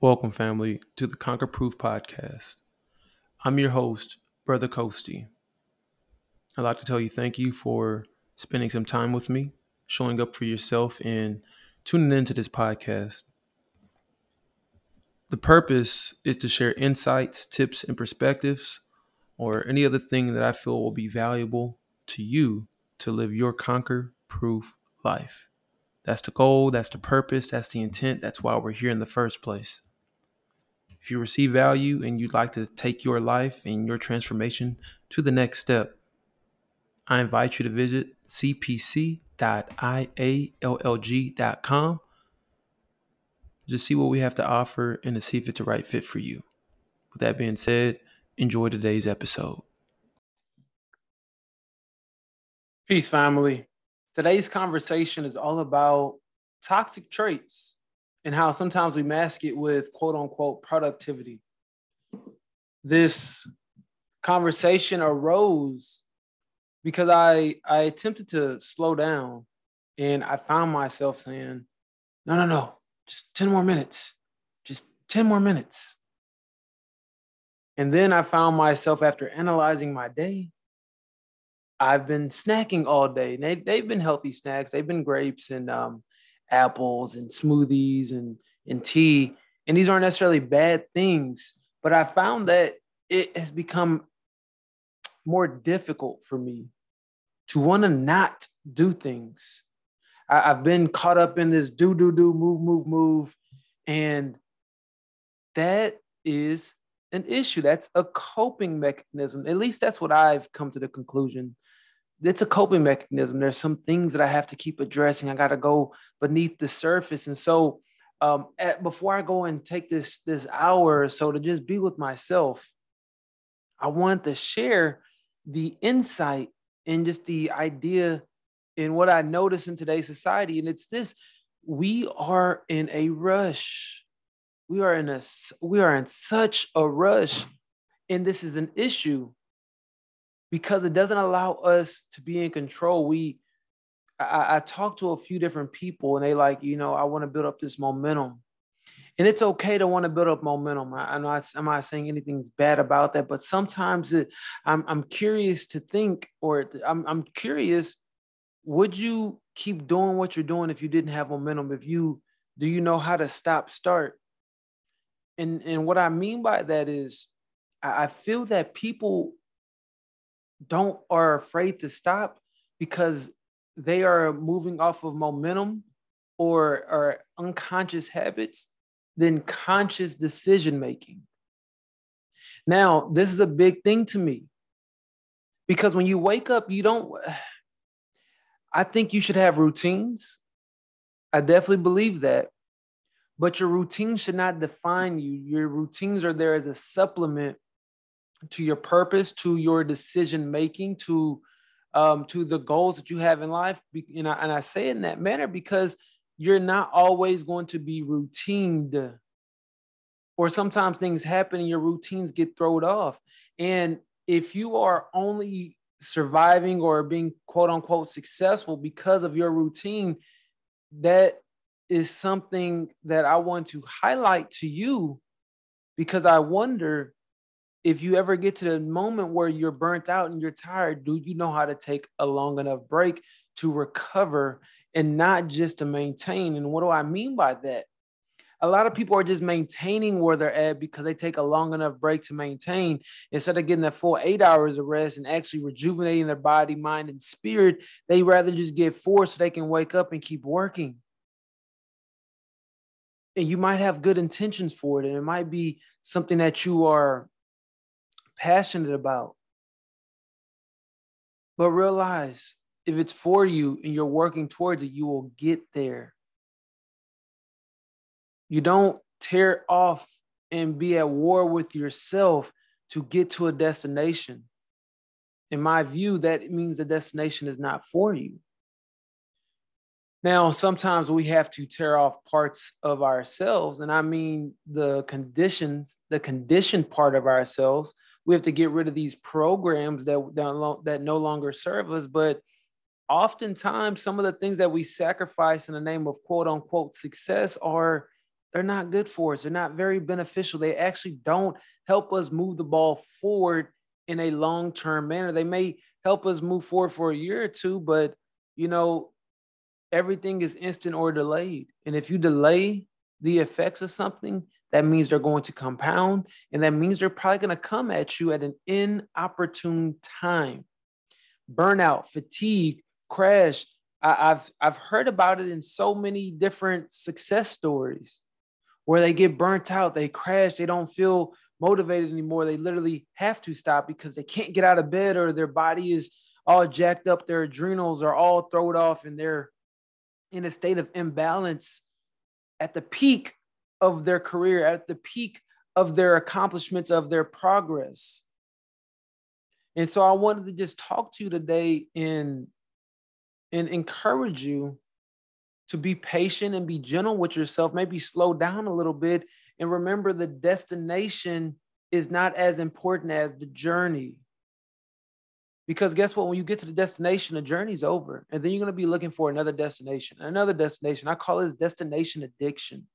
Welcome, family, to the Conquer Proof Podcast. I'm your host, Brother Kosti. I'd like to tell you thank you for spending some time with me, showing up for yourself, and tuning into this podcast. The purpose is to share insights, tips, and perspectives, or any other thing that I feel will be valuable to you to live your conquer-proof life. That's the goal, that's the purpose, that's the intent, that's why we're here in the first place. If you receive value and you'd like to take your life and your transformation to the next step, I invite you to visit cpc.iallg.com to see what we have to offer and to see if it's a right fit for you. With that being said, enjoy today's episode. Peace, family. Today's conversation is all about toxic traits and how sometimes we mask it with quote unquote productivity. This conversation arose because I attempted to slow down and I found myself saying, no, just 10 more minutes, just 10 more minutes. And then I found myself, after analyzing my day, I've been snacking all day. They've been healthy snacks. They've been grapes and apples and smoothies and tea. And these aren't necessarily bad things, but I found that it has become more difficult for me to want to not do things. I've been caught up in this do, move. And that is an issue. That's a coping mechanism. At least that's what I've come to the conclusion. It's a coping mechanism. There's some things that I have to keep addressing. I got to go beneath the surface. And so before I go and take this hour or so to just be with myself, I want to share the insight and just the idea in what I notice in today's society. And it's this: we are in a rush. We are in such a rush, and this is an issue because it doesn't allow us to be in control. I talked to a few different people, and they like, I want to build up this momentum, and it's okay to want to build up momentum. I'm not saying anything's bad about that, but sometimes I'm curious to think, or I'm curious, would you keep doing what you're doing if you didn't have momentum? Do you know how to stop, start? And what I mean by that is I feel that people are afraid to stop because they are moving off of momentum or unconscious habits than conscious decision-making. Now, this is a big thing to me because when you wake up, I think you should have routines. I definitely believe that. But your routine should not define you. Your routines are there as a supplement to your purpose, to your decision-making, to the goals that you have in life. And I say it in that manner because you're not always going to be routined. Or sometimes things happen and your routines get thrown off. And if you are only surviving or being quote-unquote successful because of your routine, that is something that I want to highlight to you because I wonder if you ever get to the moment where you're burnt out and you're tired, do you know how to take a long enough break to recover and not just to maintain? And what do I mean by that? A lot of people are just maintaining where they're at because they take a long enough break to maintain. Instead of getting that full 8 hours of rest and actually rejuvenating their body, mind, and spirit, they rather just get 4 so they can wake up and keep working. And you might have good intentions for it, and it might be something that you are passionate about. But realize if it's for you and you're working towards it, you will get there. You don't tear off and be at war with yourself to get to a destination. In my view, that means the destination is not for you. Now, sometimes we have to tear off parts of ourselves, and I mean the conditioned part of ourselves. We have to get rid of these programs that no longer serve us, but oftentimes some of the things that we sacrifice in the name of quote-unquote success are they're not good for us. They're not very beneficial. They actually don't help us move the ball forward in a long-term manner. They may help us move forward for a year or two, but, you know, everything is instant or delayed. And if you delay the effects of something, that means they're going to compound, and that means they're probably going to come at you at an inopportune time. Burnout, fatigue, crash. I've heard about it in so many different success stories where they get burnt out, they crash, they don't feel motivated anymore. They literally have to stop because they can't get out of bed, or their body is all jacked up, their adrenals are all thrown off, and they're in a state of imbalance at the peak of their career, at the peak of their accomplishments, of their progress. And so I wanted to just talk to you today and encourage you to be patient and be gentle with yourself, maybe slow down a little bit, and remember the destination is not as important as the journey. Because guess what? When you get to the destination, the journey's over, and then you're going to be looking for another destination, another destination. I call it destination addiction.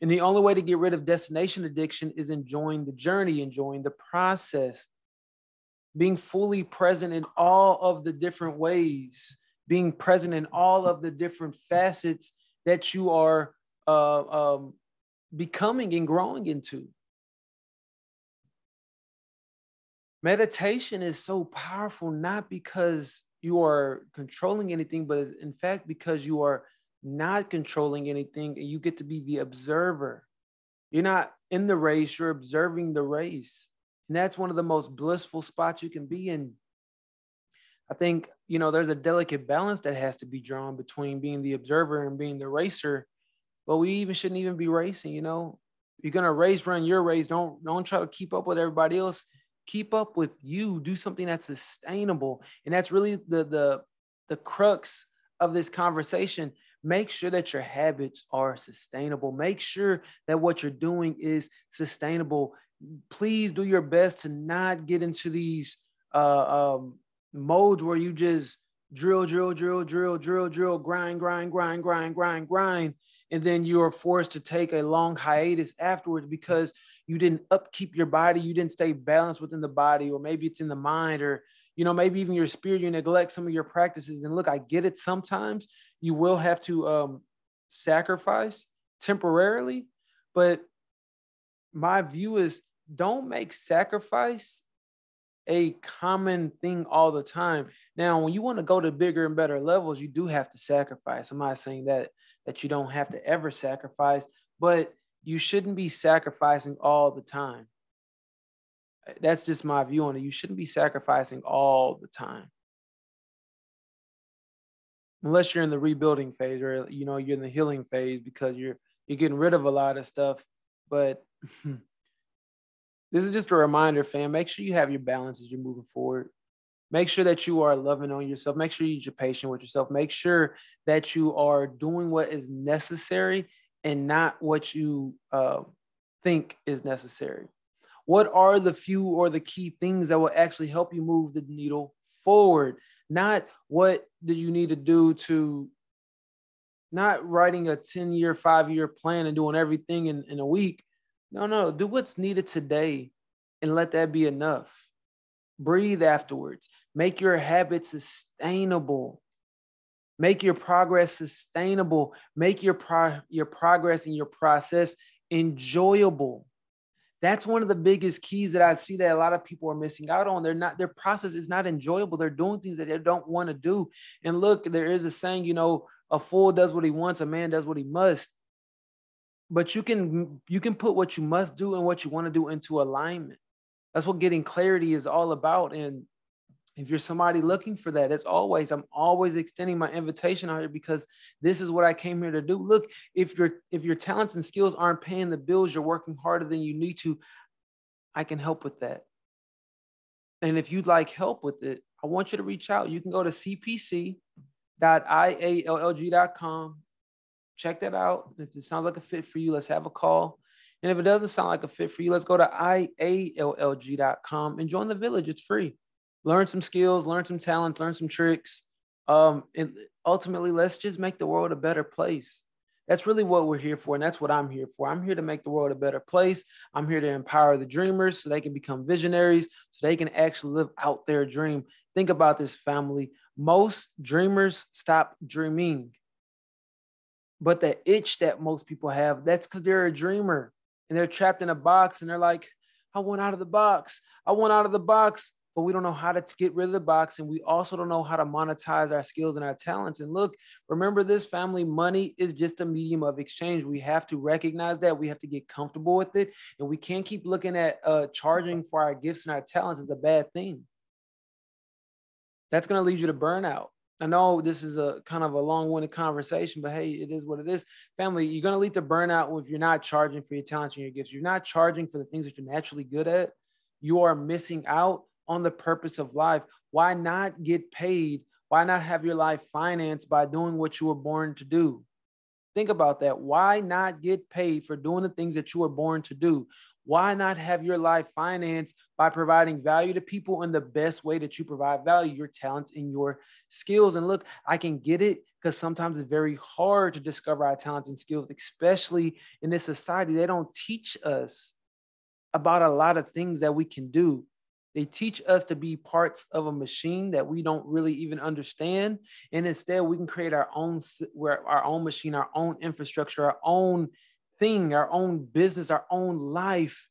And the only way to get rid of destination addiction is enjoying the journey, enjoying the process, being fully present in all of the different ways, being present in all of the different facets that you are becoming and growing into. Meditation is so powerful, not because you are controlling anything, but in fact, because you are not controlling anything and you get to be the observer. You're not in the race, you're observing the race. And that's one of the most blissful spots you can be in. I think, you know, there's a delicate balance that has to be drawn between being the observer and being the racer, but we even shouldn't even be racing. You know, you're going to race, run your race. Don't try to keep up with everybody else. Keep up with you. Do something that's sustainable. And that's really the crux of this conversation. Make sure that your habits are sustainable. Make sure that what you're doing is sustainable. Please do your best to not get into these modes where you just drill, grind. And then you are forced to take a long hiatus afterwards because you didn't upkeep your body. You didn't stay balanced within the body, or maybe it's in the mind, or, you know, maybe even your spirit, you neglect some of your practices. And look, I get it. Sometimes you will have to sacrifice temporarily, but my view is don't make sacrifice a common thing all the time. Now, when you want to go to bigger and better levels, you do have to sacrifice. I'm not saying that you don't have to ever sacrifice, but you shouldn't be sacrificing all the time. That's just my view on it. You shouldn't be sacrificing all the time. Unless you're in the rebuilding phase, or, you know, you're in the healing phase because you're getting rid of a lot of stuff. But this is just a reminder, fam. Make sure you have your balance as you're moving forward. Make sure that you are loving on yourself. Make sure you're patient with yourself. Make sure that you are doing what is necessary and not what you think is necessary. What are the few or the key things that will actually help you move the needle forward? Not what do you need to do to, not writing a 10-year, 5-year plan and doing everything in a week. No, do what's needed today and let that be enough. Breathe afterwards. Make your habits sustainable. Make your progress sustainable. Make your progress and your process enjoyable. That's one of the biggest keys that I see that a lot of people are missing out on. Their process is not enjoyable. They're doing things that they don't want to do. And look, there is a saying, you know, a fool does what he wants, a man does what he must. But you can put what you must do and what you want to do into alignment. That's what getting clarity is all about. And if you're somebody looking for that, as always, I'm always extending my invitation out here because this is what I came here to do. Look, if your talents and skills aren't paying the bills, you're working harder than you need to, I can help with that. And if you'd like help with it, I want you to reach out. You can go to cpc.iallg.com. Check that out. If it sounds like a fit for you, let's have a call. And if it doesn't sound like a fit for you, let's go to iallg.com and join the village. It's free. Learn some skills, learn some talents, learn some tricks. And ultimately, let's just make the world a better place. That's really what we're here for. And that's what I'm here for. I'm here to make the world a better place. I'm here to empower the dreamers so they can become visionaries, so they can actually live out their dream. Think about this, family. Most dreamers stop dreaming. But the itch that most people have, that's because they're a dreamer and they're trapped in a box and they're like, I want out of the box. I want out of the box. But we don't know how to get rid of the box. And we also don't know how to monetize our skills and our talents. And look, remember this, family, money is just a medium of exchange. We have to recognize that. We have to get comfortable with it. And we can't keep looking at charging for our gifts and our talents as a bad thing. That's going to lead you to burnout. I know this is a kind of a long-winded conversation, but hey, it is what it is. Family, you're going to lead to burnout if you're not charging for your talents and your gifts. You're not charging for the things that you're naturally good at. You are missing out on the purpose of life. Why not get paid? Why not have your life financed by doing what you were born to do? Think about that. Why not get paid for doing the things that you were born to do? Why not have your life financed by providing value to people in the best way that you provide value, your talents and your skills? And look, I can get it because sometimes it's very hard to discover our talents and skills, especially in this society. They don't teach us about a lot of things that we can do. They teach us to be parts of a machine that we don't really even understand. And instead, we can create our own machine, our own infrastructure, our own thing, our own business, our own life.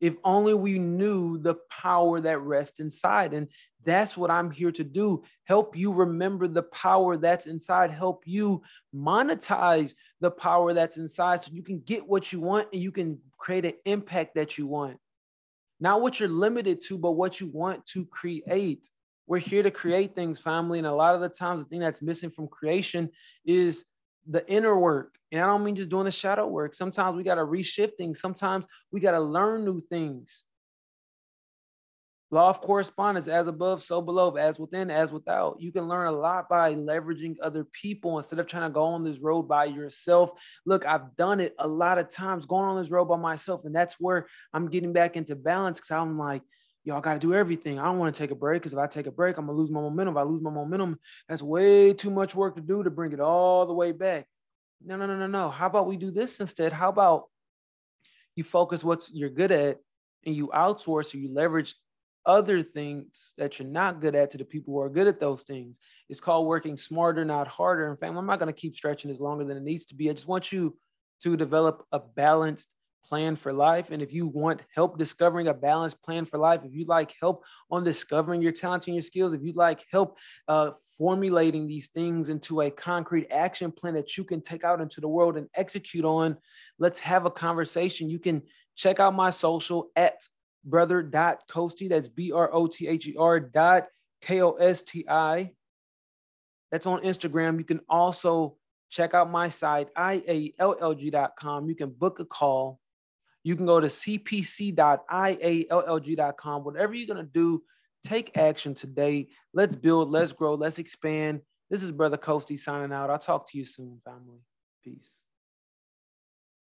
If only we knew the power that rests inside. And that's what I'm here to do. Help you remember the power that's inside. Help you monetize the power that's inside so you can get what you want and you can create an impact that you want. Not what you're limited to, but what you want to create. We're here to create things, family. And a lot of the times, the thing that's missing from creation is the inner work. And I don't mean just doing the shadow work. Sometimes we got to reshift things. Sometimes we got to learn new things. Law of correspondence, as above, so below, as within, as without. You can learn a lot by leveraging other people instead of trying to go on this road by yourself. Look, I've done it a lot of times going on this road by myself. And that's where I'm getting back into balance because I'm like, y'all got to do everything. I don't want to take a break because if I take a break, I'm going to lose my momentum. If I lose my momentum, that's way too much work to do to bring it all the way back. No. How about we do this instead? How about you focus what you're good at and you outsource or you leverage other things that you're not good at to the people who are good at those things. It's called working smarter, not harder. And family, I'm not going to keep stretching this longer than it needs to be. I just want you to develop a balanced plan for life. And if you want help discovering a balanced plan for life, if you'd like help on discovering your talents and your skills, if you'd like help formulating these things into a concrete action plan that you can take out into the world and execute on, let's have a conversation. You can check out my social at brother.kosti. That's brother.kosti. That's on Instagram. You can also check out my site, iallg.com. You can book a call. You can go to cpc.iallg.com. Whatever you're going to do, take action today. Let's build, let's grow, let's expand. This is Brother Kosti signing out. I'll talk to you soon, family. Peace.